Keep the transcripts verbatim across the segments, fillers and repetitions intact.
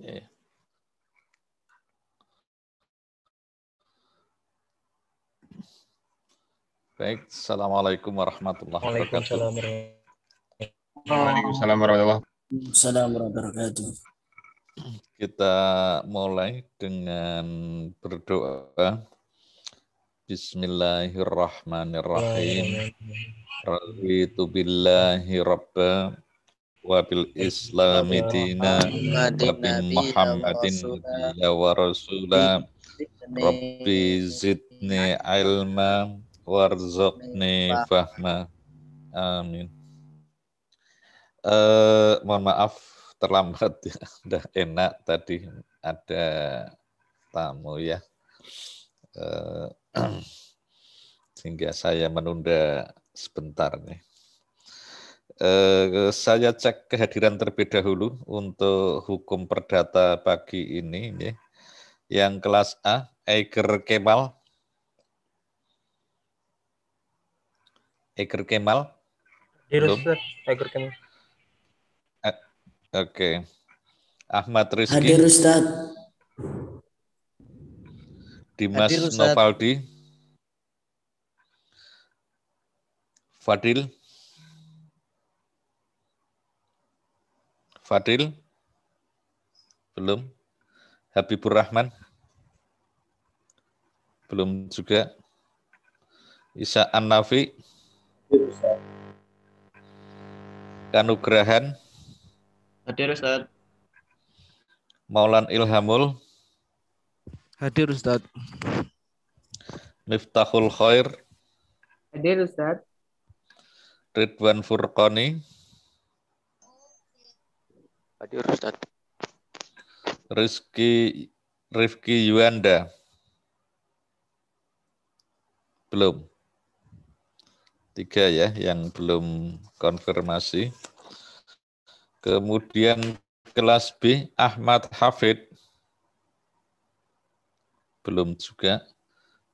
Yeah. Baik, assalamualaikum warahmatullahi wabarakatuh. Waalaikumsalam warahmatullahi wabarakatuh. Kita mulai dengan berdoa. Bismillahirrahmanirrahim. Raditu billahi rabba wa bil islami dina wa bin muhammadin wa rasulah. Rabbi zidni ilma warzuqni fahma. Amin. Eh, mohon maaf terlambat ya. Udah enak tadi ada tamu ya. Eh, sehingga saya menunda sebentar nih. Eh, saya cek kehadiran terlebih dahulu untuk hukum perdata pagi ini. Ya. Yang kelas A, Eiger Kemal. Eiger Kemal. Belum. Eiger Kemal. Eh, Oke. Okay. Ahmad Rizki. Hadir Ustaz. Dimas Hadir, Ustaz. Novaldi. Fadil. Fadil, belum. Habibur Rahman, belum juga. Isa An-Nafi, Kanugrahan, hadir Ustaz. Maulan Ilhamul, hadir Ustaz. Miftahul Khair, hadir Ustaz. Ridwan Furqani, hadir Ustaz. Rizki Rifki Yuanda, belum. Tiga ya yang belum konfirmasi. Kemudian kelas B, Ahmad Hafid, belum juga.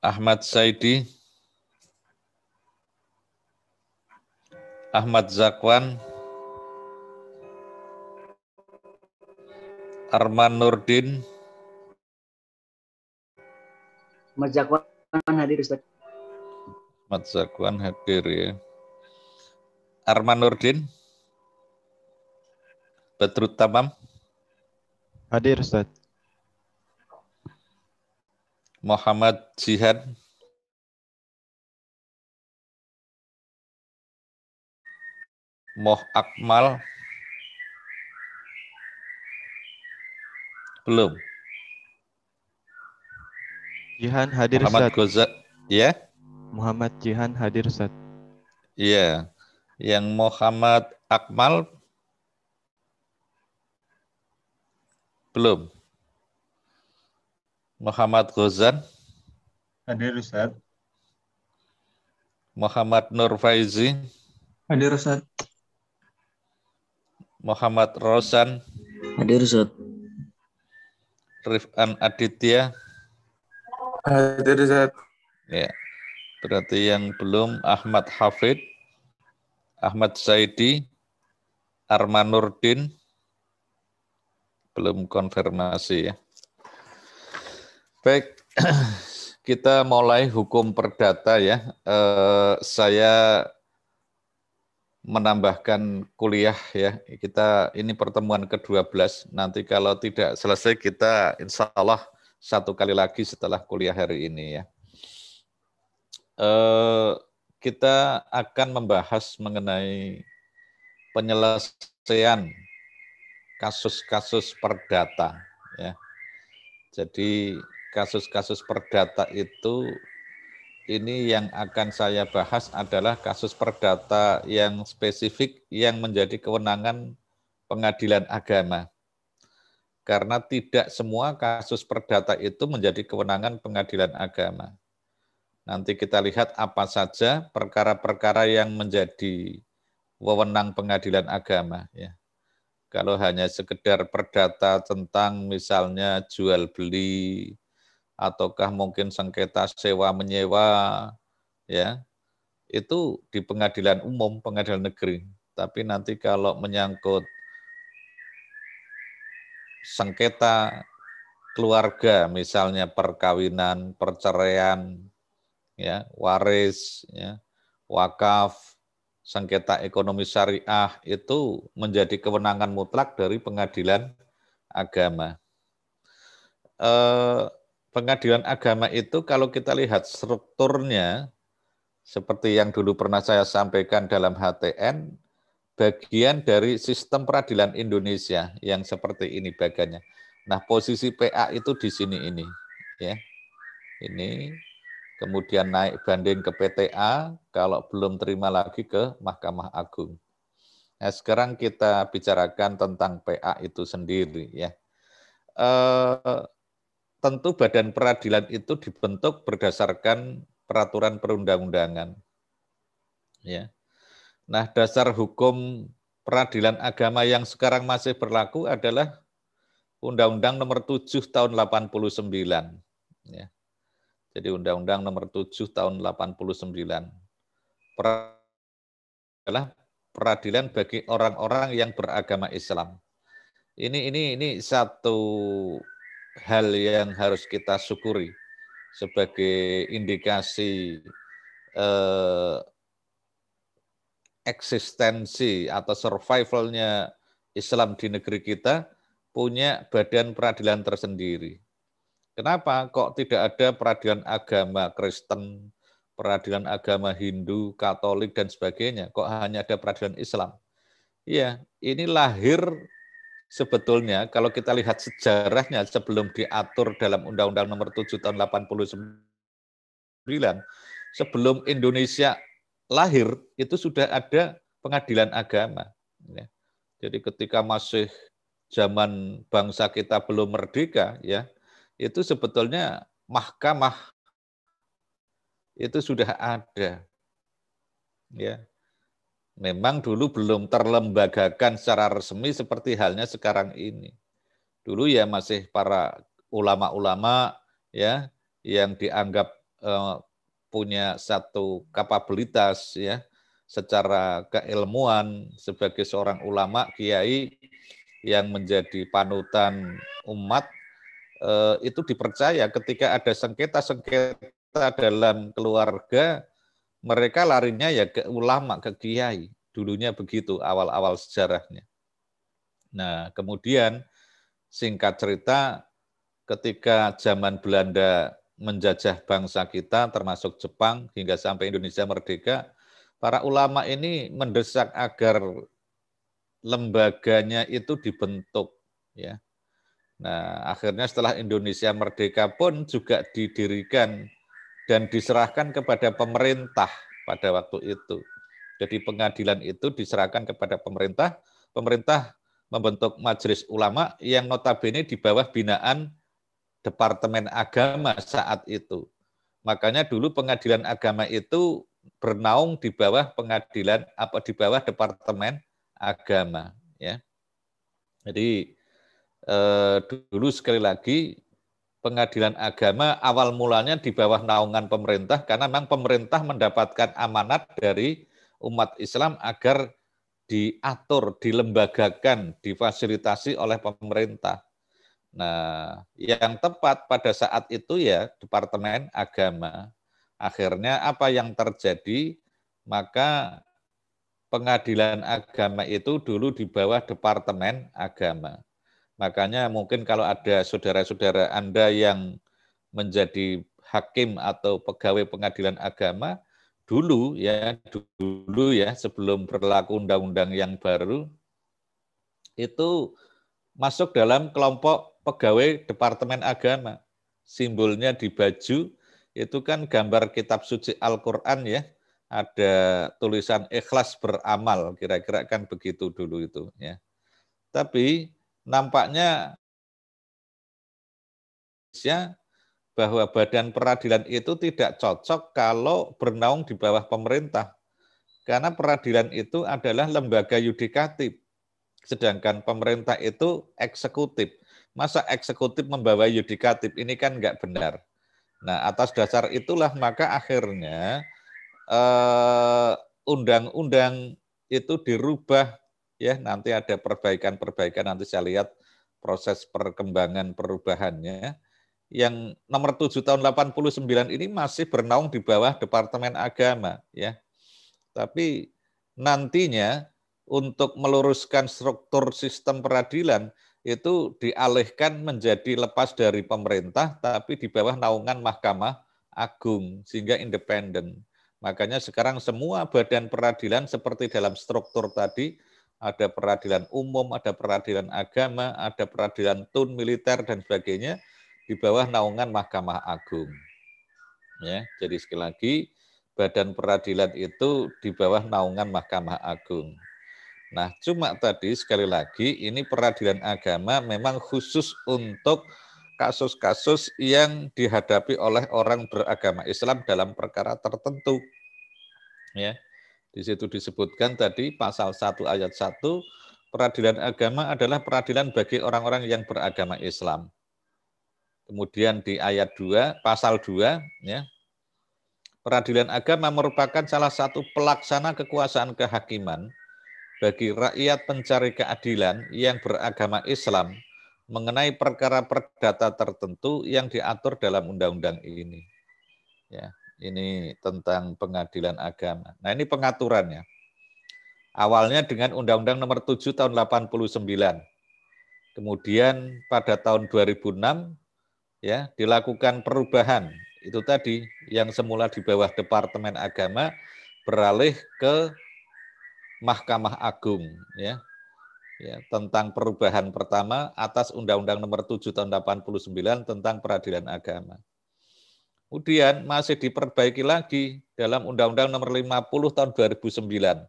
Ahmad Saidi, Ahmad Zakwan, Arman Nurdin, Ahmad Zakwan hadir Ustaz. Ahmad Zakwan hadir ya. Arman Nurdin, Badrut Tamam, hadir Ustaz. Muhammad Jihad, Moh Akmal, belum. Jihan hadir Muhammad Ustaz. Ya. Muhammad Jihan hadir Ustaz. Iya. Yang Muhammad Akmal belum. Muhammad Ghazan hadir Ustaz. Muhammad Nur Faizi hadir Ustaz. Muhammad Rosan hadir Ustaz. Rifan Aditya hadir Ustaz. Ya. Berarti yang belum Ahmad Hafid, Ahmad Saidi, Arman Nurdin belum konfirmasi ya. Baik, kita mulai hukum perdata ya. Eh, saya menambahkan kuliah ya. Kita ini pertemuan ke dua belas. Nanti kalau tidak selesai kita insya Allah satu kali lagi setelah kuliah hari ini ya. Eh, kita akan membahas mengenai penyelesaian kasus-kasus perdata ya. Jadi kasus-kasus perdata itu ini yang akan saya bahas adalah kasus perdata yang spesifik yang menjadi kewenangan pengadilan agama. Karena tidak semua kasus perdata itu menjadi kewenangan pengadilan agama. Nanti kita lihat apa saja perkara-perkara yang menjadi wewenang pengadilan agama. Ya. Kalau hanya sekedar perdata tentang misalnya jual beli, ataukah mungkin sengketa sewa menyewa ya, itu di pengadilan umum, pengadilan negeri. Tapi nanti kalau menyangkut sengketa keluarga, misalnya perkawinan, perceraian, ya, waris, ya, wakaf, sengketa ekonomi syariah, itu menjadi kewenangan mutlak dari pengadilan agama. Eh, pengadilan agama itu kalau kita lihat strukturnya, seperti yang dulu pernah saya sampaikan dalam H T N, bagian dari sistem peradilan Indonesia yang seperti ini bagiannya. Nah, posisi P A itu di sini ini, ya, ini, kemudian naik banding ke P T A, kalau belum terima lagi ke Mahkamah Agung. Nah, sekarang kita bicarakan tentang P A itu sendiri, ya. E, tentu badan peradilan itu dibentuk berdasarkan peraturan perundang-undangan, ya. Nah, dasar hukum peradilan agama yang sekarang masih berlaku adalah Undang-Undang Nomor tujuh tahun delapan puluh sembilan, ya. Jadi Undang-Undang Nomor tujuh tahun delapan puluh sembilan. Peradilan adalah peradilan bagi orang-orang yang beragama Islam. Ini ini ini satu hal yang harus kita syukuri sebagai indikasi eh, eksistensi atau survivalnya Islam di negeri kita. Punya badan peradilan tersendiri. Kenapa kok tidak ada peradilan agama Kristen, peradilan agama Hindu, Katolik, dan sebagainya? Kok hanya ada peradilan Islam? Ya, ini lahir sebetulnya kalau kita lihat sejarahnya sebelum diatur dalam Undang-Undang Nomor tujuh tahun delapan puluh sembilan, sebelum Indonesia lahir, itu sudah ada pengadilan agama. Jadi ketika masih zaman bangsa kita belum merdeka, ya, itu sebetulnya mahkamah itu sudah ada, ya. Memang dulu belum terlembagakan secara resmi seperti halnya sekarang ini. Dulu ya masih para ulama-ulama, ya, yang dianggap eh, punya satu kapabilitas, ya, secara keilmuan sebagai seorang ulama kiai yang menjadi panutan umat, eh, itu dipercaya ketika ada sengketa-sengketa dalam keluarga, mereka larinya ya ke ulama, ke kiai. Dulunya begitu awal-awal sejarahnya. Nah, kemudian singkat cerita, ketika zaman Belanda menjajah bangsa kita, termasuk Jepang, hingga sampai Indonesia merdeka, para ulama ini mendesak agar lembaganya itu dibentuk, ya. Nah, akhirnya setelah Indonesia merdeka pun juga didirikan dan diserahkan kepada pemerintah pada waktu itu. Jadi pengadilan itu diserahkan kepada pemerintah, pemerintah membentuk majelis ulama yang notabene di bawah binaan Departemen Agama saat itu. Makanya dulu pengadilan agama itu bernaung di bawah pengadilan apa di bawah Departemen Agama, ya. Jadi eh, dulu sekali lagi pengadilan agama awal mulanya di bawah naungan pemerintah karena memang pemerintah mendapatkan amanat dari umat Islam agar diatur, dilembagakan, difasilitasi oleh pemerintah. Nah, yang tepat pada saat itu ya Departemen Agama. Akhirnya apa yang terjadi? Maka pengadilan agama itu dulu di bawah Departemen Agama. Makanya mungkin kalau ada saudara-saudara Anda yang menjadi hakim atau pegawai pengadilan agama, dulu ya, dulu ya sebelum berlaku undang-undang yang baru, itu masuk dalam kelompok pegawai Departemen Agama. Simbolnya di baju, itu kan gambar kitab suci Al-Quran, ya. Ada tulisan ikhlas beramal, kira-kira kan begitu dulu itu, ya. Tapi nampaknya bahwa badan peradilan itu tidak cocok kalau bernaung di bawah pemerintah. Karena peradilan itu adalah lembaga yudikatif. Sedangkan pemerintah itu eksekutif. Masa eksekutif membawa yudikatif? Ini kan enggak benar. Nah, atas dasar itulah maka akhirnya Uh, undang-undang itu dirubah, ya, nanti ada perbaikan-perbaikan, nanti saya lihat proses perkembangan perubahannya, yang nomor tujuh tahun delapan puluh sembilan ini masih bernaung di bawah Departemen Agama, ya. Tapi nantinya untuk meluruskan struktur sistem peradilan itu dialihkan menjadi lepas dari pemerintah, tapi di bawah naungan Mahkamah Agung, sehingga independen. Makanya sekarang semua badan peradilan seperti dalam struktur tadi, ada peradilan umum, ada peradilan agama, ada peradilan tun, militer, dan sebagainya, di bawah naungan Mahkamah Agung. Ya, jadi sekali lagi, badan peradilan itu di bawah naungan Mahkamah Agung. Nah, cuma tadi sekali lagi, ini peradilan agama memang khusus untuk kasus-kasus yang dihadapi oleh orang beragama Islam dalam perkara tertentu. Ya, di situ disebutkan tadi pasal satu ayat satu, peradilan agama adalah peradilan bagi orang-orang yang beragama Islam. Kemudian di ayat dua, pasal dua, ya, peradilan agama merupakan salah satu pelaksana kekuasaan kehakiman bagi rakyat pencari keadilan yang beragama Islam mengenai perkara perdata tertentu yang diatur dalam undang-undang ini. Ya, ini tentang pengadilan agama. Nah, ini pengaturannya. Awalnya dengan Undang-Undang Nomor tujuh Tahun delapan puluh sembilan. Kemudian pada tahun dua ribu enam, ya, dilakukan perubahan itu tadi yang semula di bawah Departemen Agama beralih ke Mahkamah Agung, ya, ya, tentang perubahan pertama atas Undang-Undang Nomor tujuh Tahun delapan puluh sembilan tentang peradilan agama. Kemudian masih diperbaiki lagi dalam Undang-Undang Nomor lima puluh Tahun dua ribu sembilan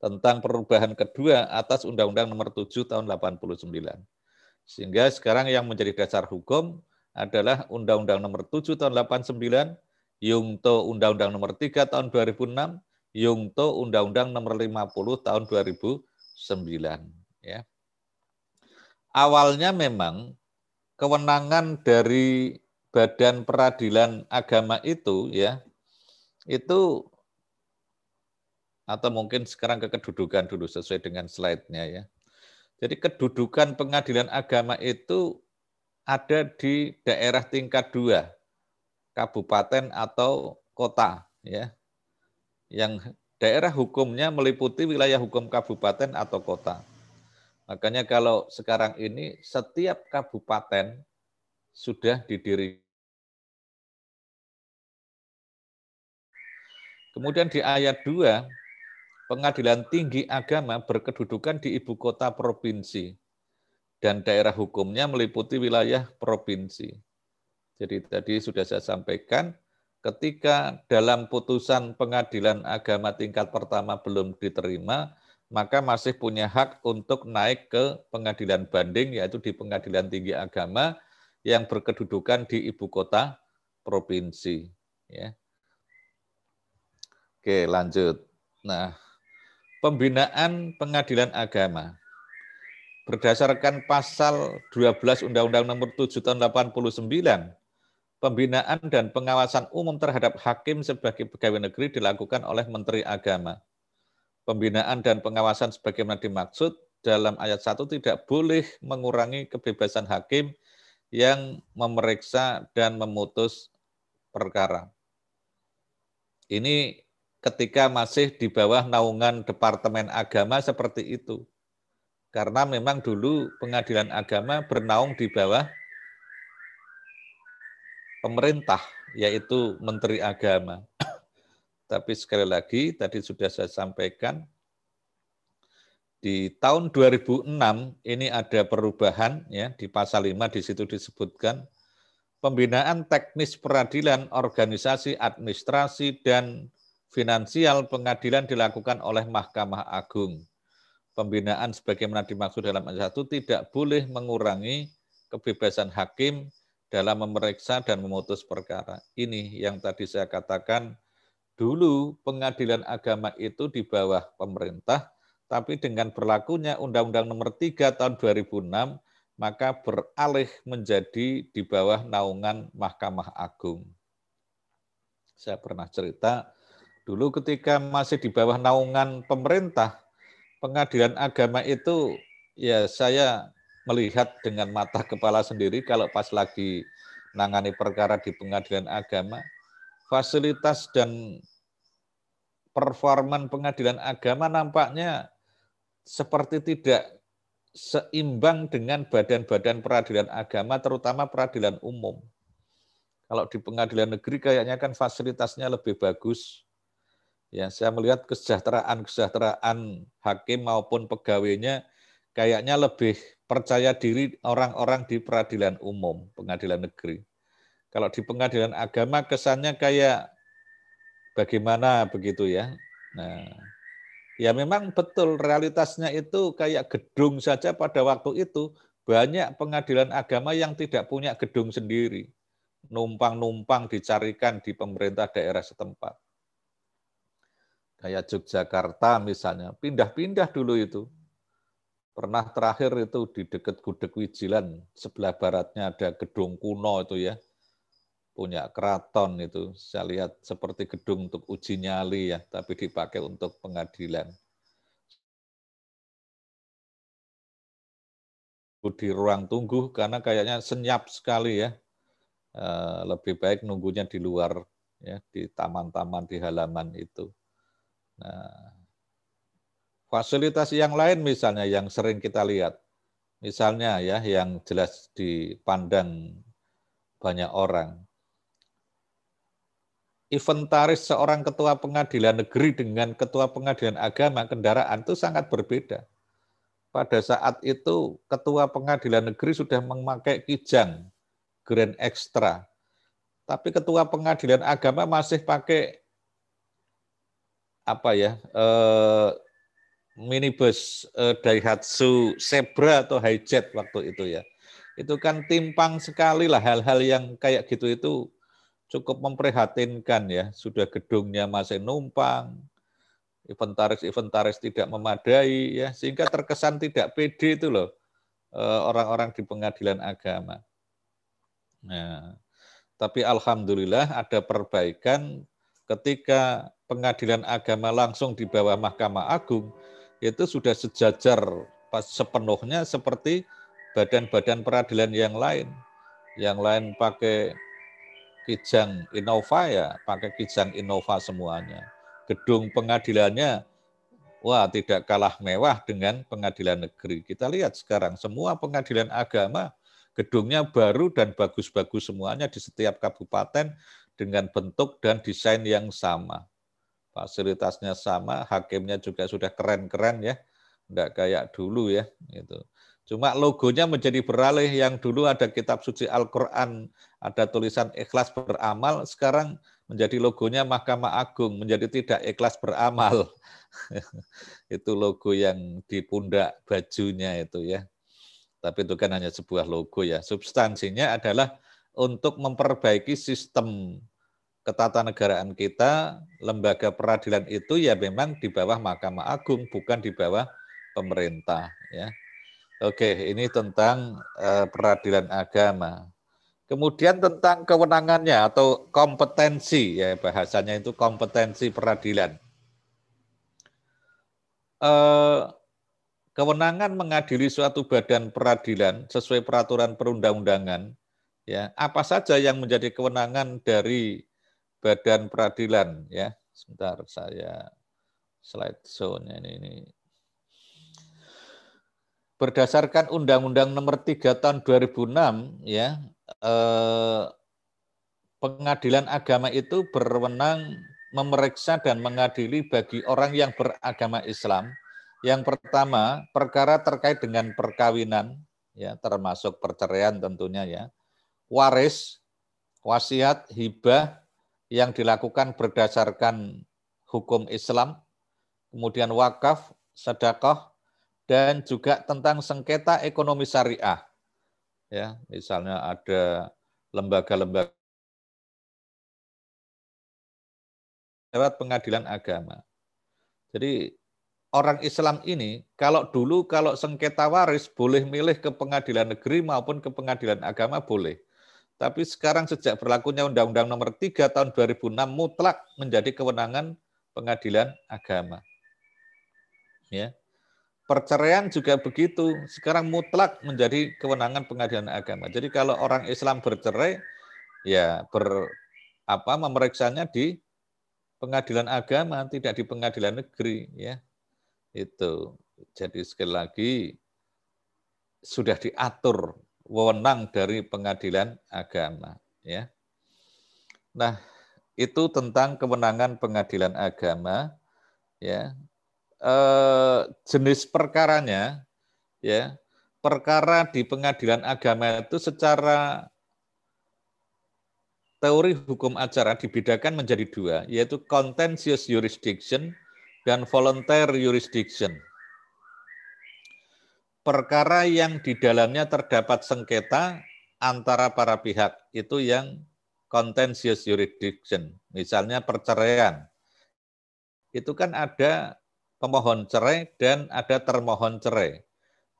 tentang perubahan kedua atas Undang-Undang Nomor tujuh Tahun delapan puluh sembilan. Sehingga sekarang yang menjadi dasar hukum adalah Undang-Undang Nomor tujuh Tahun delapan puluh sembilan, Yungto Undang-Undang Nomor tiga Tahun dua ribu enam, Yungto Undang-Undang Nomor lima puluh Tahun dua ribu sembilan. Ya. Awalnya memang kewenangan dari Badan Peradilan Agama itu, ya, itu atau mungkin sekarang ke kedudukan dulu sesuai dengan slide-nya, ya. Jadi kedudukan pengadilan agama itu ada di daerah tingkat dua, kabupaten atau kota, ya, yang daerah hukumnya meliputi wilayah hukum kabupaten atau kota. Makanya kalau sekarang ini setiap kabupaten sudah didirikan. Kemudian di ayat dua, pengadilan tinggi agama berkedudukan di ibu kota provinsi, dan daerah hukumnya meliputi wilayah provinsi. Jadi tadi sudah saya sampaikan, ketika dalam putusan pengadilan agama tingkat pertama belum diterima, maka masih punya hak untuk naik ke pengadilan banding, yaitu di pengadilan tinggi agama yang berkedudukan di ibu kota provinsi. Ya. Oke, lanjut. Nah, pembinaan pengadilan agama. Berdasarkan pasal dua belas Undang-Undang Nomor tujuh Tahun delapan puluh sembilan, pembinaan dan pengawasan umum terhadap hakim sebagai pegawai negeri dilakukan oleh Menteri Agama. Pembinaan dan pengawasan sebagaimana dimaksud dalam ayat satu tidak boleh mengurangi kebebasan hakim yang memeriksa dan memutus perkara. Ini ketika masih di bawah naungan Departemen Agama seperti itu. Karena memang dulu pengadilan agama bernaung di bawah pemerintah, yaitu Menteri Agama. Tapi sekali lagi, tadi sudah saya sampaikan, di tahun dua ribu enam ini ada perubahan, ya, di pasal lima, di situ disebutkan, pembinaan teknis peradilan, organisasi, administrasi, dan finansial pengadilan dilakukan oleh Mahkamah Agung. Pembinaan sebagaimana dimaksud dalam ayat satu tidak boleh mengurangi kebebasan hakim dalam memeriksa dan memutus perkara. Ini yang tadi saya katakan, dulu pengadilan agama itu di bawah pemerintah, tapi dengan berlakunya Undang-Undang Nomor tiga Tahun dua ribu enam, maka beralih menjadi di bawah naungan Mahkamah Agung. Saya pernah cerita, dulu ketika masih di bawah naungan pemerintah, pengadilan agama itu, ya, saya melihat dengan mata kepala sendiri kalau pas lagi nangani perkara di pengadilan agama, fasilitas dan performan pengadilan agama nampaknya seperti tidak seimbang dengan badan-badan peradilan agama, terutama peradilan umum. Kalau di pengadilan negeri kayaknya kan fasilitasnya lebih bagus. Ya, saya melihat kesejahteraan-kesejahteraan hakim maupun pegawainya kayaknya lebih percaya diri orang-orang di peradilan umum, pengadilan negeri. Kalau di pengadilan agama kesannya kayak bagaimana begitu ya. Nah, ya memang betul realitasnya itu kayak gedung saja pada waktu itu banyak pengadilan agama yang tidak punya gedung sendiri. Numpang-numpang dicarikan di pemerintah daerah setempat. Kayak Yogyakarta misalnya, pindah-pindah dulu itu. Pernah terakhir itu di dekat Gudeg Wijilan, sebelah baratnya ada gedung kuno itu ya, punya keraton itu. Saya lihat seperti gedung untuk uji nyali ya, tapi dipakai untuk pengadilan. Di ruang tunggu karena kayaknya senyap sekali ya. Lebih baik nunggunya di luar, ya, di taman-taman, di halaman itu. Nah, fasilitas yang lain misalnya yang sering kita lihat, misalnya ya yang jelas dipandang banyak orang. Inventaris seorang ketua pengadilan negeri dengan ketua pengadilan agama kendaraan itu sangat berbeda. Pada saat itu ketua pengadilan negeri sudah memakai kijang, grand ekstra. Tapi ketua pengadilan agama masih pakai apa ya? Eh, minibus eh, Daihatsu Zebra atau Hijet waktu itu ya. Itu kan timpang sekali lah, hal-hal yang kayak gitu itu cukup memprihatinkan ya. Sudah gedungnya masih numpang, inventaris-inventaris tidak memadai ya, sehingga terkesan tidak pede itu loh eh, orang-orang di pengadilan agama. Nah, tapi alhamdulillah ada perbaikan ketika pengadilan agama langsung di bawah Mahkamah Agung itu sudah sejajar sepenuhnya seperti badan-badan peradilan yang lain. Yang lain pakai kijang Innova ya, pakai kijang Innova semuanya. Gedung pengadilannya wah tidak kalah mewah dengan pengadilan negeri. Kita lihat sekarang semua pengadilan agama gedungnya baru dan bagus-bagus semuanya di setiap kabupaten dengan bentuk dan desain yang sama. Fasilitasnya sama, hakimnya juga sudah keren-keren ya. Enggak kayak dulu ya. Gitu. Cuma logonya menjadi beralih, yang dulu ada kitab suci Al-Quran, ada tulisan ikhlas beramal, sekarang menjadi logonya Mahkamah Agung, menjadi tidak ikhlas beramal. Itu logo yang di pundak bajunya itu ya. Tapi itu kan hanya sebuah logo ya. Substansinya adalah untuk memperbaiki sistem ketatanegaraan kita, lembaga peradilan itu ya memang di bawah Mahkamah Agung, bukan di bawah pemerintah. Ya. Oke, ini tentang uh, peradilan agama. Kemudian tentang kewenangannya atau kompetensi, ya bahasanya itu kompetensi peradilan. Uh, Kewenangan mengadili suatu badan peradilan sesuai peraturan perundang-undangan, ya apa saja yang menjadi kewenangan dari badan peradilan, ya sebentar saya slide show-nya ini, ini. Berdasarkan Undang-Undang Nomor tiga Tahun dua ribu enam, ya eh, pengadilan agama itu berwenang memeriksa dan mengadili bagi orang yang beragama Islam. Yang pertama, perkara terkait dengan perkawinan, ya termasuk perceraian tentunya ya, waris, wasiat, hibah yang dilakukan berdasarkan hukum Islam, kemudian wakaf, sedekah, dan juga tentang sengketa ekonomi syariah, ya misalnya ada lembaga-lembaga lewat pengadilan agama. Jadi orang Islam ini, kalau dulu kalau sengketa waris boleh milih ke pengadilan negeri maupun ke pengadilan agama boleh. Tapi sekarang sejak berlakunya Undang-Undang Nomor tiga Tahun dua ribu enam mutlak menjadi kewenangan pengadilan agama. Ya. Perceraian juga begitu. Sekarang mutlak menjadi kewenangan pengadilan agama. Jadi kalau orang Islam bercerai, ya ber, apa memeriksanya di pengadilan agama, tidak di pengadilan negeri, ya. Itu. Jadi sekali lagi sudah diatur wewenang dari pengadilan agama, ya. Nah, itu tentang kewenangan pengadilan agama, ya. Eh, jenis perkaranya, ya, perkara di pengadilan agama itu secara teori hukum acara dibedakan menjadi dua, yaitu contentious jurisdiction dan voluntary jurisdiction. Perkara yang di dalamnya terdapat sengketa antara para pihak, itu yang contentious jurisdiction, misalnya perceraian. Itu kan ada pemohon cerai dan ada termohon cerai.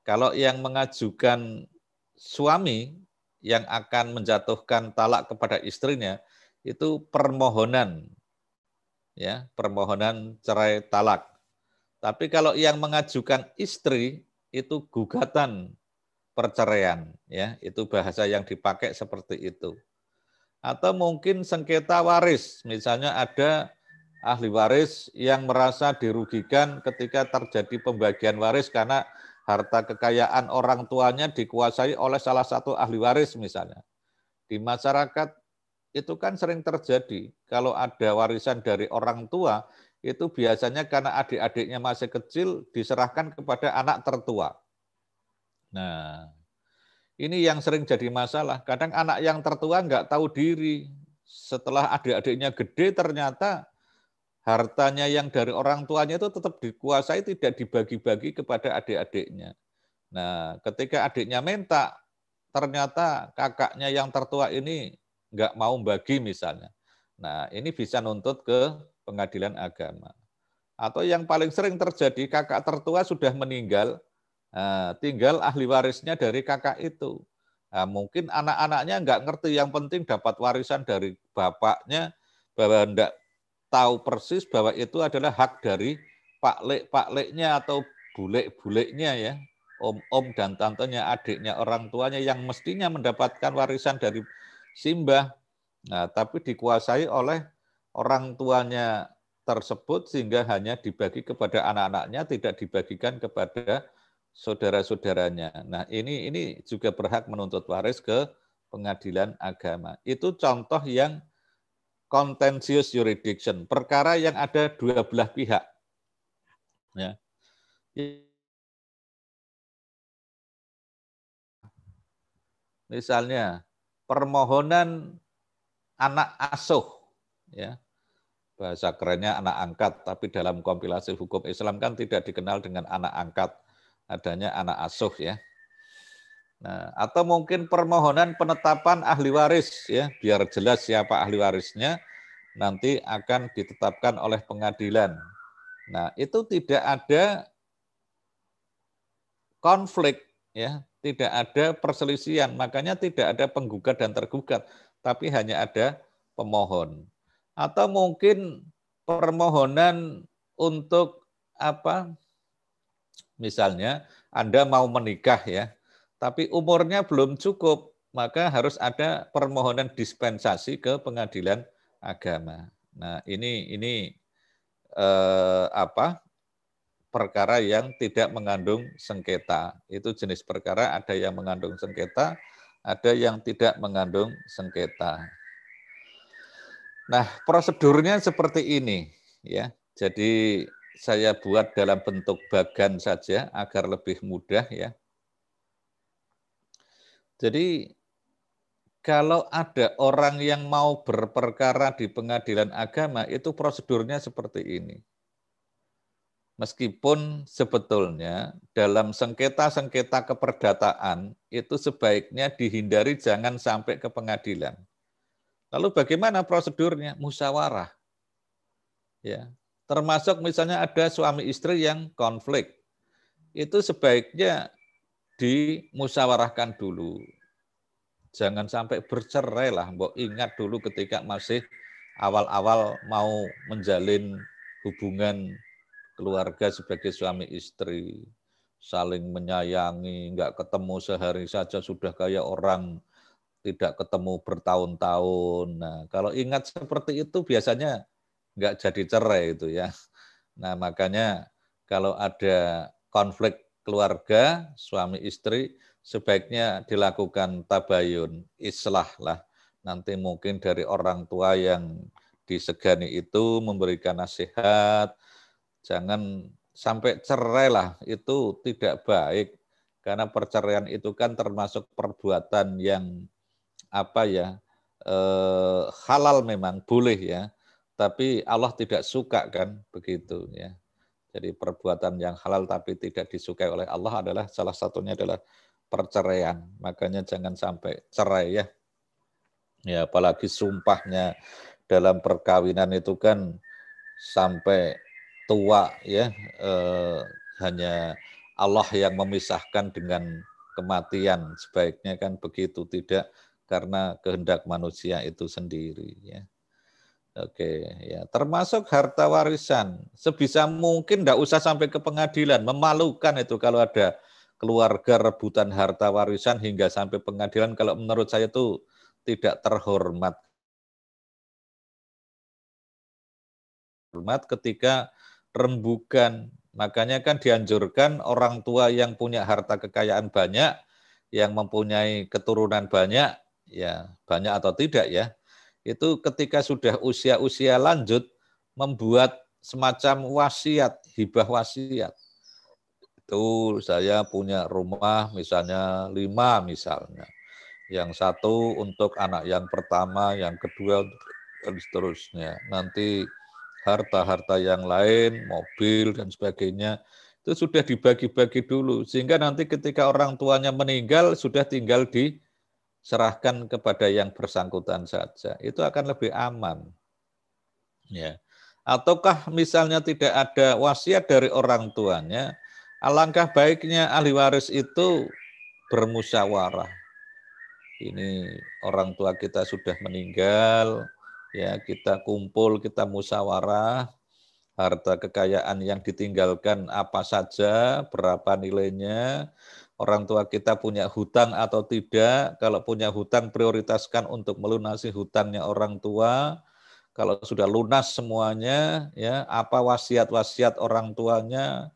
Kalau yang mengajukan suami yang akan menjatuhkan talak kepada istrinya, itu permohonan, ya, permohonan cerai talak. Tapi kalau yang mengajukan istri, itu gugatan perceraian, ya, itu bahasa yang dipakai seperti itu. Atau mungkin sengketa waris, misalnya ada ahli waris yang merasa dirugikan ketika terjadi pembagian waris karena harta kekayaan orang tuanya dikuasai oleh salah satu ahli waris misalnya. Di masyarakat itu kan sering terjadi. Kalau ada warisan dari orang tua, itu biasanya karena adik-adiknya masih kecil diserahkan kepada anak tertua. Nah, ini yang sering jadi masalah. Kadang anak yang tertua nggak tahu diri. Setelah adik-adiknya gede ternyata hartanya yang dari orang tuanya itu tetap dikuasai, tidak dibagi-bagi kepada adik-adiknya. Nah, ketika adiknya minta, ternyata kakaknya yang tertua ini nggak mau bagi misalnya. Nah, ini bisa nuntut ke pengadilan agama. Atau yang paling sering terjadi, kakak tertua sudah meninggal, tinggal ahli warisnya dari kakak itu. Nah, mungkin anak-anaknya nggak ngerti, yang penting dapat warisan dari bapaknya, bahwa enggak tahu persis bahwa itu adalah hak dari pak lek-pak leknya atau bulek-buleknya, ya, om-om dan tantenya, adiknya orang tuanya yang mestinya mendapatkan warisan dari simbah. Nah, tapi dikuasai oleh orang tuanya tersebut sehingga hanya dibagi kepada anak-anaknya, tidak dibagikan kepada saudara-saudaranya. Nah, ini ini juga berhak menuntut waris ke pengadilan agama. Itu contoh yang contentious jurisdiction, perkara yang ada dua belah pihak. Ya. Misalnya permohonan anak asuh, ya, bahasa kerennya anak angkat, tapi dalam kompilasi hukum Islam kan tidak dikenal dengan anak angkat, adanya anak asuh, ya. Nah, atau mungkin permohonan penetapan ahli waris, ya, biar jelas siapa ahli warisnya nanti akan ditetapkan oleh pengadilan. Nah, itu tidak ada konflik, ya, tidak ada perselisihan, makanya tidak ada penggugat dan tergugat, tapi hanya ada pemohon. Atau mungkin permohonan untuk apa? Misalnya Anda mau menikah, ya, tapi umurnya belum cukup, maka harus ada permohonan dispensasi ke pengadilan agama. Nah, ini ini eh, apa? Perkara yang tidak mengandung sengketa. Itu jenis perkara ada yang mengandung sengketa, ada yang tidak mengandung sengketa. Nah, prosedurnya seperti ini, ya. Jadi saya buat dalam bentuk bagan saja agar lebih mudah, ya. Jadi kalau ada orang yang mau berperkara di pengadilan agama, itu prosedurnya seperti ini. Meskipun sebetulnya dalam sengketa-sengketa keperdataan, itu sebaiknya dihindari jangan sampai ke pengadilan. Lalu bagaimana prosedurnya? Musyawarah. Ya, termasuk misalnya ada suami istri yang konflik. Itu sebaiknya dimusyawarahkan dulu. Jangan sampai bercerai lah. Mbok ingat dulu ketika masih awal-awal mau menjalin hubungan keluarga sebagai suami istri. saling menyayangi, nggak ketemu sehari saja sudah kayak orang tidak ketemu bertahun-tahun. Nah, kalau ingat seperti itu biasanya nggak jadi cerai itu ya. Nah, makanya kalau ada konflik keluarga, suami istri, sebaiknya dilakukan tabayun, islah lah. Nanti mungkin dari orang tua yang disegani itu memberikan nasihat, jangan sampai cerai lah, itu tidak baik. Karena perceraian itu kan termasuk perbuatan yang apa ya, eh, halal memang, boleh ya. Tapi Allah tidak suka kan, begitu ya. Jadi perbuatan yang halal tapi tidak disukai oleh Allah adalah salah satunya adalah perceraian. Makanya jangan sampai cerai ya. Ya, apalagi sumpahnya dalam perkawinan itu kan sampai tua ya, eh, hanya Allah yang memisahkan dengan kematian. Sebaiknya kan begitu, tidak karena kehendak manusia itu sendiri ya. Oke, ya, termasuk harta warisan. Sebisa mungkin tidak usah sampai ke pengadilan. Memalukan itu kalau ada keluarga rebutan harta warisan hingga sampai pengadilan. Kalau menurut saya itu tidak terhormat. Hormat ketika rembukan. Makanya kan dianjurkan orang tua yang punya harta kekayaan banyak, yang mempunyai keturunan banyak, ya banyak atau tidak ya, itu ketika sudah usia-usia lanjut, membuat semacam wasiat, hibah wasiat. Itu saya punya rumah misalnya lima misalnya. Yang satu untuk anak yang pertama, yang kedua, dan seterusnya. Nanti harta-harta yang lain, mobil, dan sebagainya, itu sudah dibagi-bagi dulu. Sehingga nanti ketika orang tuanya meninggal, sudah tinggal di serahkan kepada yang bersangkutan saja, itu akan lebih aman. Ya. Ataukah misalnya tidak ada wasiat dari orang tuanya, alangkah baiknya ahli waris itu bermusyawarah. Ini orang tua kita sudah meninggal, ya kita kumpul, kita musyawarah, harta kekayaan yang ditinggalkan apa saja, berapa nilainya, orang tua kita punya hutang atau tidak. Kalau punya hutang, prioritaskan untuk melunasi hutangnya orang tua. Kalau sudah lunas semuanya, ya apa wasiat-wasiat orang tuanya,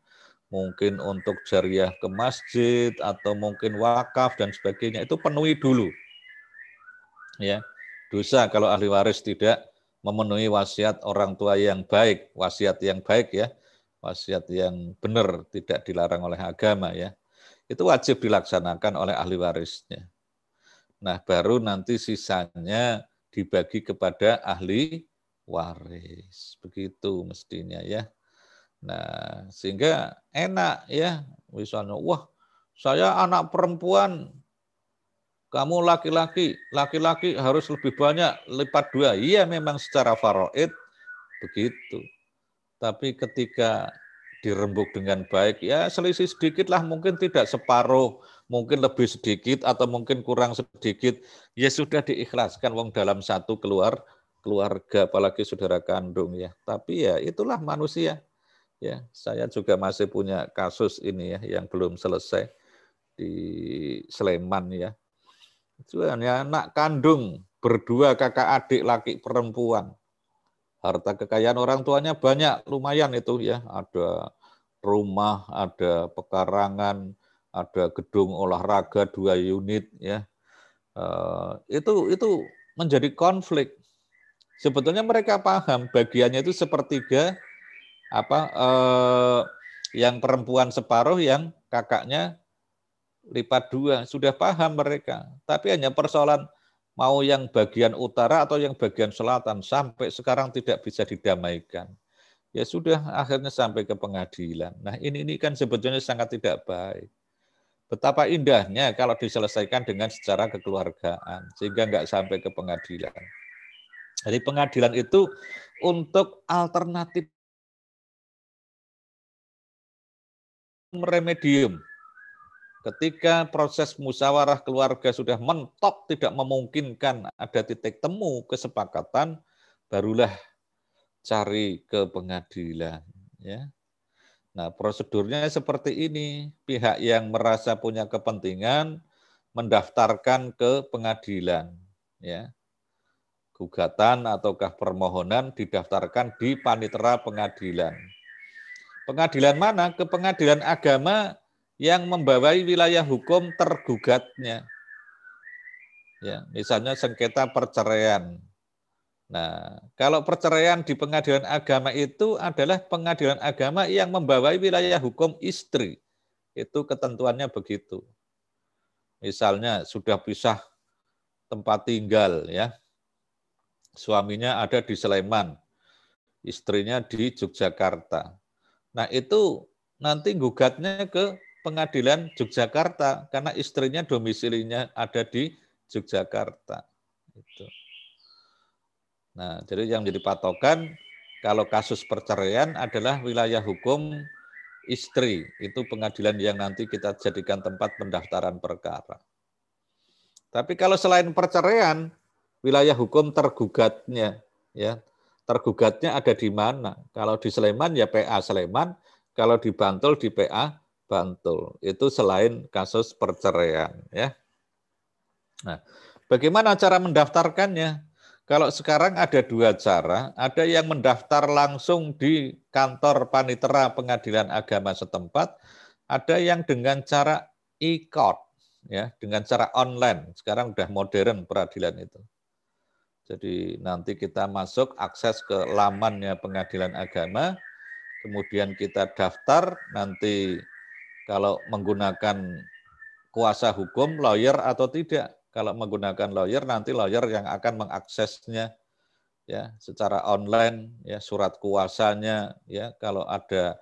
mungkin untuk jariah ke masjid, atau mungkin wakaf, dan sebagainya, itu penuhi dulu. Ya, dosa kalau ahli waris tidak memenuhi wasiat orang tua yang baik, wasiat yang baik ya, wasiat yang benar, tidak dilarang oleh agama ya. Itu wajib dilaksanakan oleh ahli warisnya. Nah, baru nanti sisanya dibagi kepada ahli waris. Begitu mestinya ya. Nah, sehingga enak ya. Misalnya, wah, saya anak perempuan, kamu laki-laki, laki-laki harus lebih banyak, lipat dua. Iya, memang secara faraid begitu. Tapi ketika dirembuk dengan baik, ya selisih sedikit lah, mungkin tidak separuh, mungkin lebih sedikit, atau mungkin kurang sedikit, ya sudah diikhlaskan wong dalam satu keluar keluarga, apalagi saudara kandung ya. Tapi ya itulah manusia. Ya, saya juga masih punya kasus ini ya, yang belum selesai di Sleman ya. Itu hanya anak kandung, berdua kakak adik laki perempuan. Harta kekayaan orang tuanya banyak, lumayan itu ya. Ada rumah, ada pekarangan, ada gedung olahraga dua unit ya. Uh, itu itu menjadi konflik. Sebetulnya mereka paham bagiannya itu sepertiga apa uh, yang perempuan separuh, yang kakaknya lipat dua, sudah paham mereka. Tapi hanya persoalan mau yang bagian utara atau yang bagian selatan, sampai sekarang tidak bisa didamaikan. Ya sudah, akhirnya sampai ke pengadilan. Nah ini, ini kan sebetulnya sangat tidak baik. Betapa indahnya kalau diselesaikan dengan secara kekeluargaan, sehingga nggak sampai ke pengadilan. Jadi pengadilan itu untuk alternatif remedium. Ketika proses musyawarah keluarga sudah mentok, tidak memungkinkan ada titik temu kesepakatan, barulah cari ke pengadilan. Ya. Nah, prosedurnya seperti ini. Pihak yang merasa punya kepentingan mendaftarkan ke pengadilan, ya. Gugatan ataukah permohonan didaftarkan di panitera pengadilan. Pengadilan mana? Ke pengadilan agama yang membawai wilayah hukum tergugatnya. Ya, misalnya sengketa perceraian. Nah, kalau perceraian di pengadilan agama itu adalah pengadilan agama yang membawai wilayah hukum istri. Itu ketentuannya begitu. Misalnya sudah pisah tempat tinggal, ya. Suaminya ada di Sleman, istrinya di Yogyakarta. Nah, itu nanti gugatnya ke pengadilan Yogyakarta karena istrinya domisilinya ada di Yogyakarta. Itu. Nah, jadi yang menjadi patokan kalau kasus perceraian adalah wilayah hukum istri. Itu pengadilan yang nanti kita jadikan tempat pendaftaran perkara. Tapi kalau selain perceraian, wilayah hukum tergugatnya, ya, tergugatnya ada di mana? Kalau di Sleman ya P A Sleman, kalau di Bantul di P A Bantul. Itu selain kasus perceraian, ya. Nah, bagaimana cara mendaftarkannya? Kalau sekarang ada dua cara, ada yang mendaftar langsung di kantor panitera pengadilan agama setempat, ada yang dengan cara e-court, ya, dengan cara online. Sekarang sudah modern peradilan itu. Jadi nanti kita masuk akses ke lamannya pengadilan agama, kemudian kita daftar, nanti kalau menggunakan kuasa hukum, lawyer atau tidak. Kalau menggunakan lawyer, nanti lawyer yang akan mengaksesnya, ya, secara online, ya, surat kuasanya, ya, kalau ada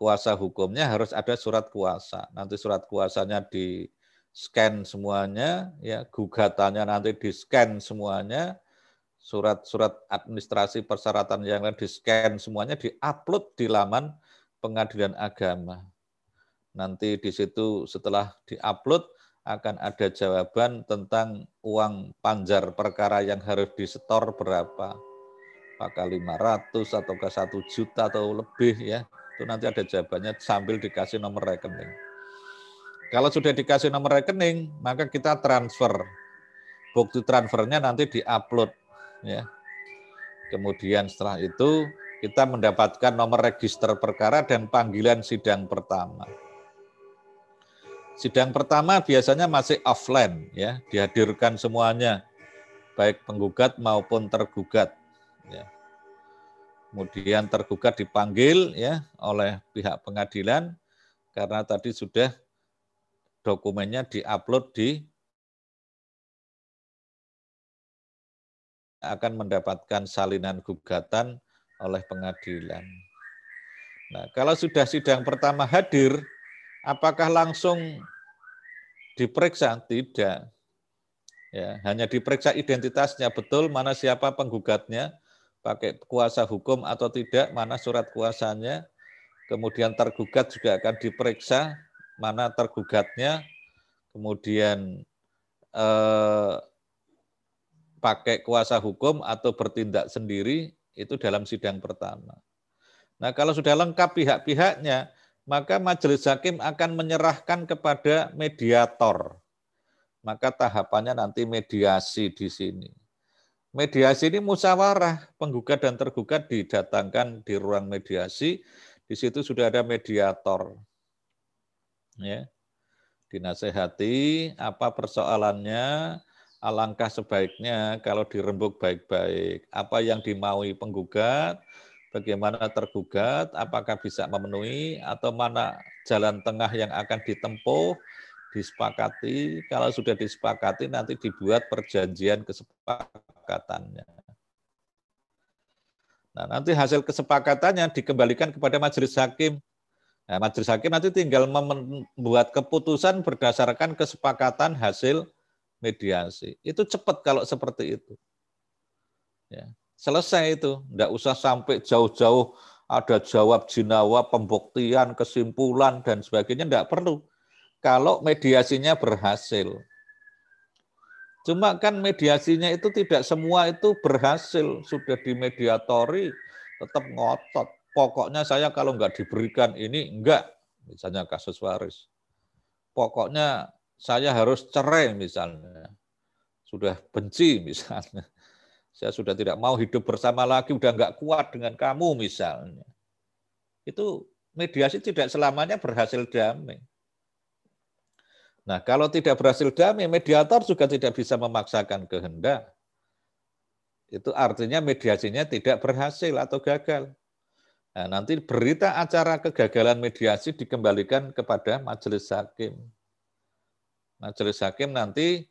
kuasa hukumnya harus ada surat kuasa. Nanti surat kuasanya di scan semuanya, ya, gugatannya nanti di scan semuanya, surat-surat administrasi persyaratan yang lain di scan semuanya, diupload di laman pengadilan agama. Nanti di situ setelah diupload akan ada jawaban tentang uang panjar perkara yang harus disetor berapa. Apakah lima ratus atau ke satu juta atau lebih, ya. Itu nanti ada jawabannya sambil dikasih nomor rekening. Kalau sudah dikasih nomor rekening, maka kita transfer. Bukti transfernya nanti diupload, ya. Kemudian setelah itu kita mendapatkan nomor register perkara dan panggilan sidang pertama. Sidang pertama biasanya masih offline, ya, dihadirkan semuanya, baik penggugat maupun tergugat. Ya. Kemudian tergugat dipanggil, ya, oleh pihak pengadilan karena tadi sudah dokumennya diupload di akan mendapatkan salinan gugatan oleh pengadilan. Nah, kalau sudah sidang pertama hadir, apakah langsung diperiksa? Tidak. Ya, hanya diperiksa identitasnya, betul mana siapa penggugatnya, pakai kuasa hukum atau tidak, mana surat kuasanya, kemudian tergugat juga akan diperiksa, mana tergugatnya, kemudian eh, pakai kuasa hukum atau bertindak sendiri, itu dalam sidang pertama. Nah, kalau sudah lengkap pihak-pihaknya, maka majelis hakim akan menyerahkan kepada mediator. Maka tahapannya nanti mediasi di sini. Mediasi ini musyawarah, penggugat dan tergugat didatangkan di ruang mediasi, di situ sudah ada mediator. Ya. Dinasehati apa persoalannya, alangkah sebaiknya kalau dirembuk baik-baik, apa yang dimaui penggugat, bagaimana tergugat, apakah bisa memenuhi, atau mana jalan tengah yang akan ditempuh, disepakati. Kalau sudah disepakati, nanti dibuat perjanjian kesepakatannya. Nah, nanti hasil kesepakatannya dikembalikan kepada majelis hakim. Nah, majelis hakim nanti tinggal membuat keputusan berdasarkan kesepakatan hasil mediasi. Itu cepat kalau seperti itu. Ya. Selesai itu, enggak usah sampai jauh-jauh ada jawab jinawa, pembuktian, kesimpulan, dan sebagainya, enggak perlu. Kalau mediasinya berhasil. Cuma kan mediasinya itu tidak semua itu berhasil, sudah dimediatori, tetap ngotot. pokoknya saya kalau nggak diberikan ini, enggak. Misalnya kasus waris. Pokoknya saya harus cerai misalnya. Sudah benci misalnya. Saya sudah tidak mau hidup bersama lagi, udah nggak kuat dengan kamu misalnya. Itu mediasi tidak selamanya berhasil damai. Nah, kalau tidak berhasil damai, mediator juga tidak bisa memaksakan kehendak. Itu artinya mediasinya tidak berhasil atau gagal. Nah, nanti berita acara kegagalan mediasi dikembalikan kepada majelis hakim. Majelis hakim nanti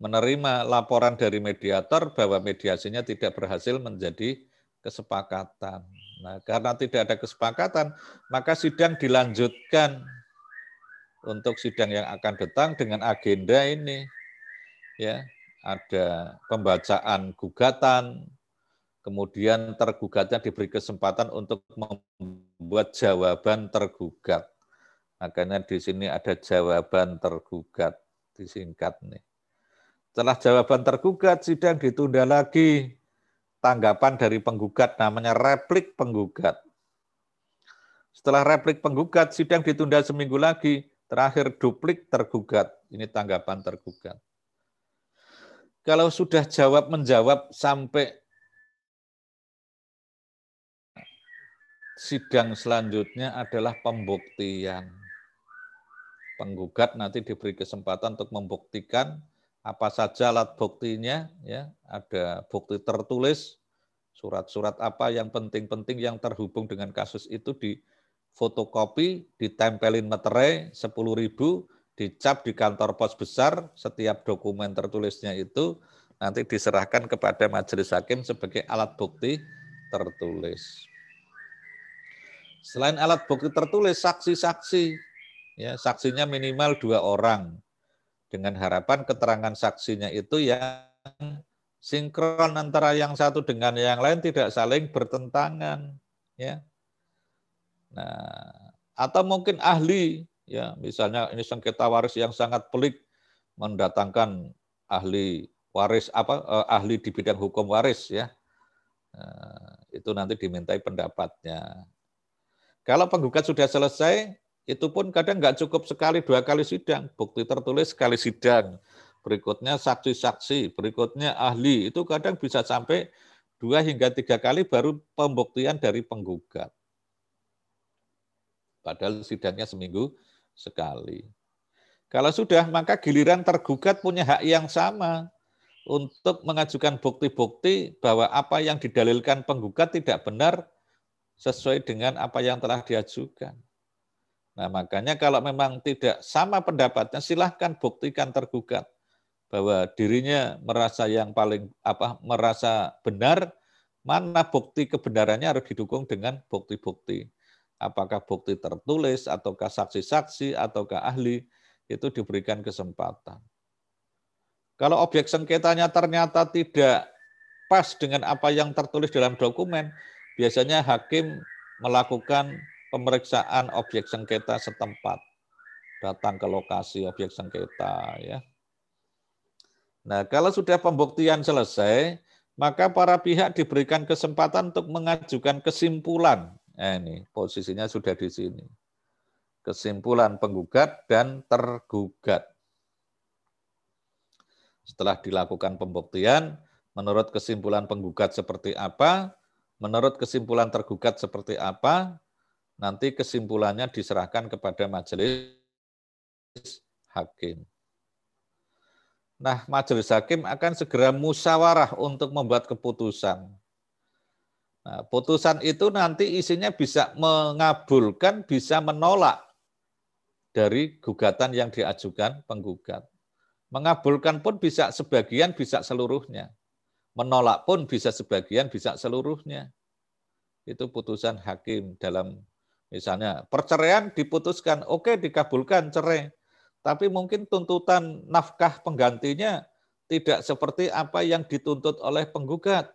menerima laporan dari mediator bahwa mediasinya tidak berhasil menjadi kesepakatan. Nah, karena tidak ada kesepakatan, maka sidang dilanjutkan untuk sidang yang akan datang dengan agenda ini. Ya, ada pembacaan gugatan, kemudian tergugatnya diberi kesempatan untuk membuat jawaban tergugat. Makanya di sini ada jawaban tergugat, disingkat nih. Setelah jawaban tergugat, sidang ditunda lagi. Tanggapan dari penggugat namanya replik penggugat. Setelah replik penggugat, sidang ditunda seminggu lagi. Terakhir duplik tergugat. Ini tanggapan tergugat. Kalau sudah jawab-menjawab sampai sidang selanjutnya adalah pembuktian. Penggugat nanti diberi kesempatan untuk membuktikan apa saja alat buktinya. Ya, ada bukti tertulis, surat-surat apa yang penting-penting yang terhubung dengan kasus itu difotokopi, ditempelin materai sepuluh ribu, dicap di kantor pos besar, setiap dokumen tertulisnya itu nanti diserahkan kepada majelis hakim sebagai alat bukti tertulis. Selain alat bukti tertulis, saksi-saksi. Ya, saksinya minimal dua orang. Dengan harapan keterangan saksinya itu yang sinkron antara yang satu dengan yang lain, tidak saling bertentangan. Ya. Nah, atau mungkin ahli. Ya, misalnya ini sengketa waris yang sangat pelik, mendatangkan ahli waris apa eh, ahli di bidang hukum waris ya. Nah, itu nanti dimintai pendapatnya. Kalau penggugat sudah selesai, itu pun kadang nggak cukup sekali dua kali sidang, bukti tertulis sekali sidang, berikutnya saksi-saksi, berikutnya ahli, itu kadang bisa sampai dua hingga tiga kali baru pembuktian dari penggugat. Padahal sidangnya seminggu sekali. Kalau sudah, maka giliran tergugat punya hak yang sama untuk mengajukan bukti-bukti bahwa apa yang didalilkan penggugat tidak benar sesuai dengan apa yang telah diajukan. Nah, makanya kalau memang tidak sama pendapatnya, silahkan buktikan tergugat bahwa dirinya merasa yang paling apa merasa benar, mana bukti kebenarannya harus didukung dengan bukti-bukti. Apakah bukti tertulis, ataukah saksi-saksi, ataukah ahli, itu diberikan kesempatan. Kalau objek sengketanya ternyata tidak pas dengan apa yang tertulis dalam dokumen, biasanya hakim melakukan pemeriksaan objek sengketa setempat. Datang ke lokasi objek sengketa. Ya. Nah, kalau sudah pembuktian selesai, maka para pihak diberikan kesempatan untuk mengajukan kesimpulan. Eh, ini posisinya sudah di sini. Kesimpulan penggugat dan tergugat. Setelah dilakukan pembuktian, menurut kesimpulan penggugat seperti apa, menurut kesimpulan tergugat seperti apa, nanti kesimpulannya diserahkan kepada majelis hakim. Nah, majelis hakim akan segera musyawarah untuk membuat keputusan. Nah, putusan itu nanti isinya bisa mengabulkan, bisa menolak dari gugatan yang diajukan penggugat. Mengabulkan pun bisa sebagian, bisa seluruhnya. Menolak pun bisa sebagian, bisa seluruhnya. Itu putusan hakim dalam misalnya perceraian diputuskan, oke dikabulkan cerai. Tapi mungkin tuntutan nafkah penggantinya tidak seperti apa yang dituntut oleh penggugat.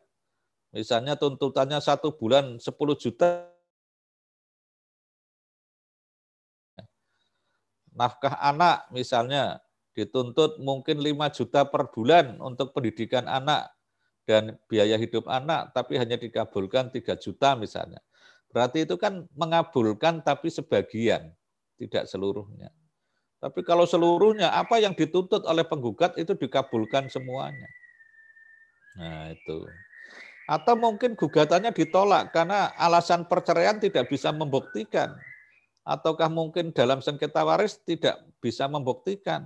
Misalnya tuntutannya satu bulan sepuluh juta. Nafkah anak misalnya dituntut mungkin lima juta per bulan untuk pendidikan anak dan biaya hidup anak, tapi hanya dikabulkan tiga juta misalnya. Berarti itu kan mengabulkan tapi sebagian, tidak seluruhnya. Tapi kalau seluruhnya, apa yang dituntut oleh penggugat itu dikabulkan semuanya. Nah itu. Atau mungkin gugatannya ditolak karena alasan perceraian tidak bisa membuktikan. Ataukah mungkin dalam sengketa waris tidak bisa membuktikan.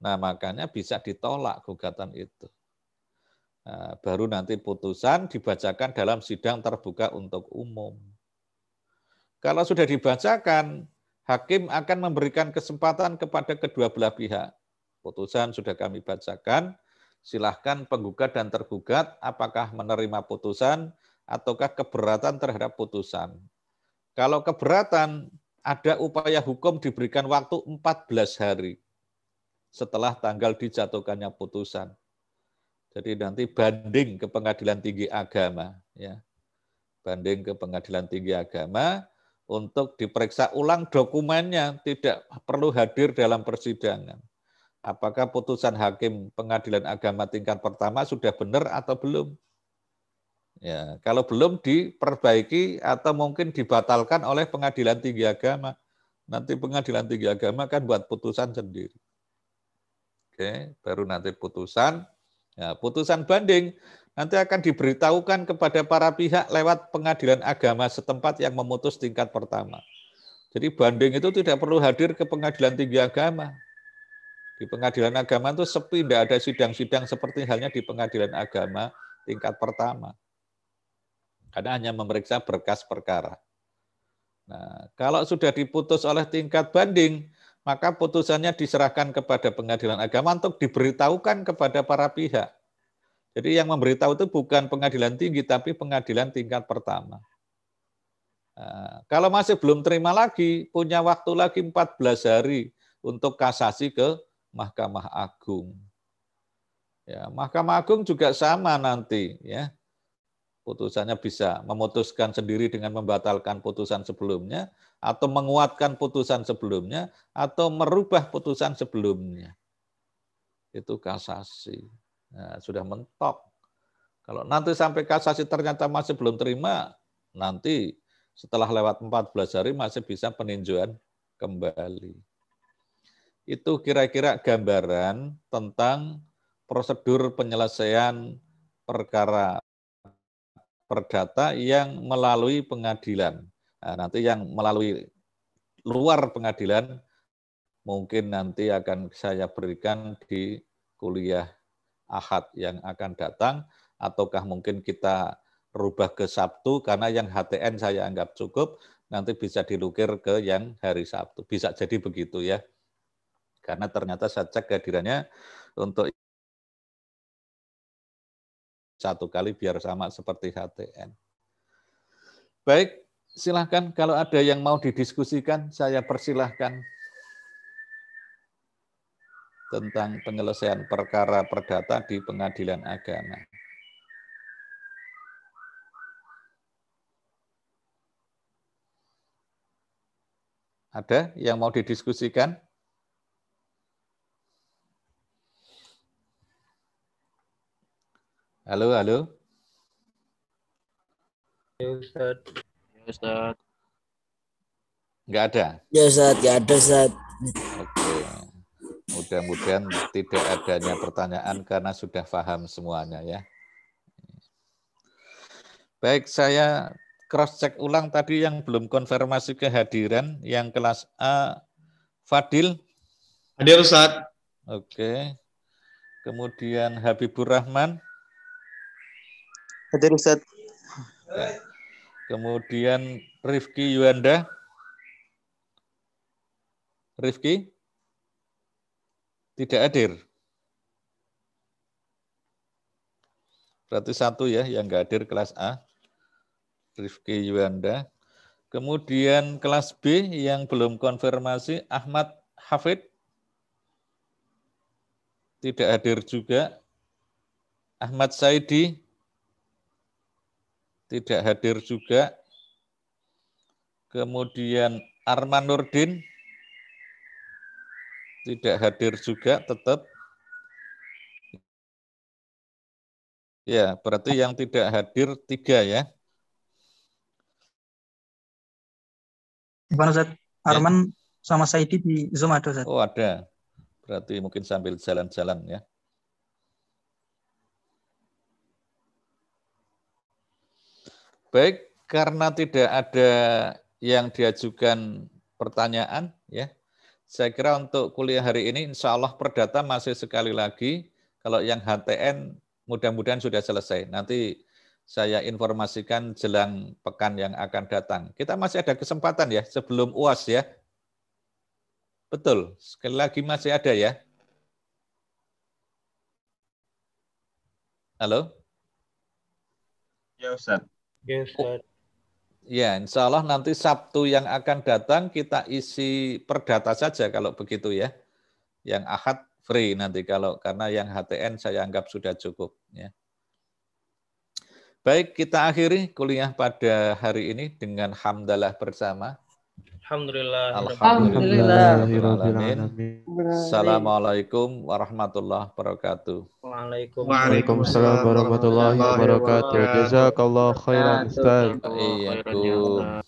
Nah makanya bisa ditolak gugatan itu. Nah, baru nanti putusan dibacakan dalam sidang terbuka untuk umum. Kalau sudah dibacakan, hakim akan memberikan kesempatan kepada kedua belah pihak. Putusan sudah kami bacakan, silahkan penggugat dan tergugat apakah menerima putusan ataukah keberatan terhadap putusan. Kalau keberatan, ada upaya hukum diberikan waktu empat belas hari setelah tanggal dijatuhkannya putusan. Jadi nanti banding ke Pengadilan Tinggi Agama, ya. Banding ke Pengadilan Tinggi Agama untuk diperiksa ulang dokumennya, tidak perlu hadir dalam persidangan. Apakah putusan hakim pengadilan agama tingkat pertama sudah benar atau belum? Ya, kalau belum diperbaiki atau mungkin dibatalkan oleh Pengadilan Tinggi Agama. Nanti Pengadilan Tinggi Agama kan buat putusan sendiri. Oke, baru nanti putusan. Ya, putusan banding nanti akan diberitahukan kepada para pihak lewat Pengadilan Agama setempat yang memutus tingkat pertama. Jadi banding itu tidak perlu hadir ke Pengadilan Tinggi Agama. Di Pengadilan Agama itu sepi, tidak ada sidang-sidang seperti halnya di Pengadilan Agama tingkat pertama. Karena hanya memeriksa berkas perkara. Nah, kalau sudah diputus oleh tingkat banding, maka putusannya diserahkan kepada Pengadilan Agama untuk diberitahukan kepada para pihak. Jadi yang memberitahu itu bukan pengadilan tinggi, tapi pengadilan tingkat pertama. Nah, kalau masih belum terima lagi, punya waktu lagi empat belas hari untuk kasasi ke Mahkamah Agung. Ya, Mahkamah Agung juga sama nanti, ya. Putusannya bisa memutuskan sendiri dengan membatalkan putusan sebelumnya, atau menguatkan putusan sebelumnya, atau merubah putusan sebelumnya. Itu kasasi. Nah, sudah mentok. Kalau nanti sampai kasasi ternyata masih belum terima, nanti setelah lewat empat belas hari masih bisa peninjauan kembali. Itu kira-kira gambaran tentang prosedur penyelesaian perkara perdata yang melalui pengadilan. Nah, nanti yang melalui luar pengadilan mungkin nanti akan saya berikan di kuliah Ahad yang akan datang, ataukah mungkin kita rubah ke Sabtu karena yang H T N saya anggap cukup, nanti bisa dilukir ke yang hari Sabtu. Bisa jadi begitu ya. Karena ternyata saya cek kehadirannya untuk satu kali biar sama seperti H T N. Baik, silahkan kalau ada yang mau didiskusikan, saya persilahkan. Tentang penyelesaian perkara perdata di Pengadilan Agama. Ada yang mau didiskusikan? Halo, halo. Ya Ustaz. Ya Ustaz. Enggak ada? Ya Ustaz, enggak ada Ustaz. Oke. Mudah-mudahan tidak adanya pertanyaan karena sudah paham semuanya ya. Baik, saya cross-check ulang tadi yang belum konfirmasi kehadiran, yang kelas A, Fadil. Hadir, Ustaz. Oke. Kemudian Habibur Rahman. Hadir, Ustaz. Ya. Kemudian Rifki Yuanda. Rifki? Tidak hadir. Berarti satu ya yang nggak hadir kelas A, Rifki Yuanda. Kemudian kelas B yang belum konfirmasi, Ahmad Hafid. Tidak hadir juga. Ahmad Saidi. Tidak hadir juga. Kemudian Arman Nurdin. Tidak hadir juga tetap. Ya, berarti yang tidak hadir tiga ya. Gimana Ustaz? Arman ya. Sama Saidi di Zoom ada Ustaz? Oh ada. Berarti mungkin sambil jalan-jalan ya. Baik, karena tidak ada yang diajukan pertanyaan, ya, saya kira untuk kuliah hari ini insya Allah perdata masih sekali lagi. Kalau yang H T N mudah-mudahan sudah selesai. Nanti saya informasikan jelang pekan yang akan datang. Kita masih ada kesempatan ya sebelum U A S ya. Betul, sekali lagi masih ada ya. Halo? Ya Ustaz. Yes, ya, insya Allah nanti Sabtu yang akan datang kita isi perdata saja kalau begitu ya. Yang Ahad free nanti kalau karena yang H T N saya anggap sudah cukup. Ya. Baik, kita akhiri kuliah pada hari ini dengan hamdalah bersama. Alhamdulillah. Alhamdulillah. Alhamdulillah. Assalamualaikum warahmatullahi wabarakatuh. Waalaikumsalam warahmatullahi wabarakatuh. Jazakallahu khairan Ustaz.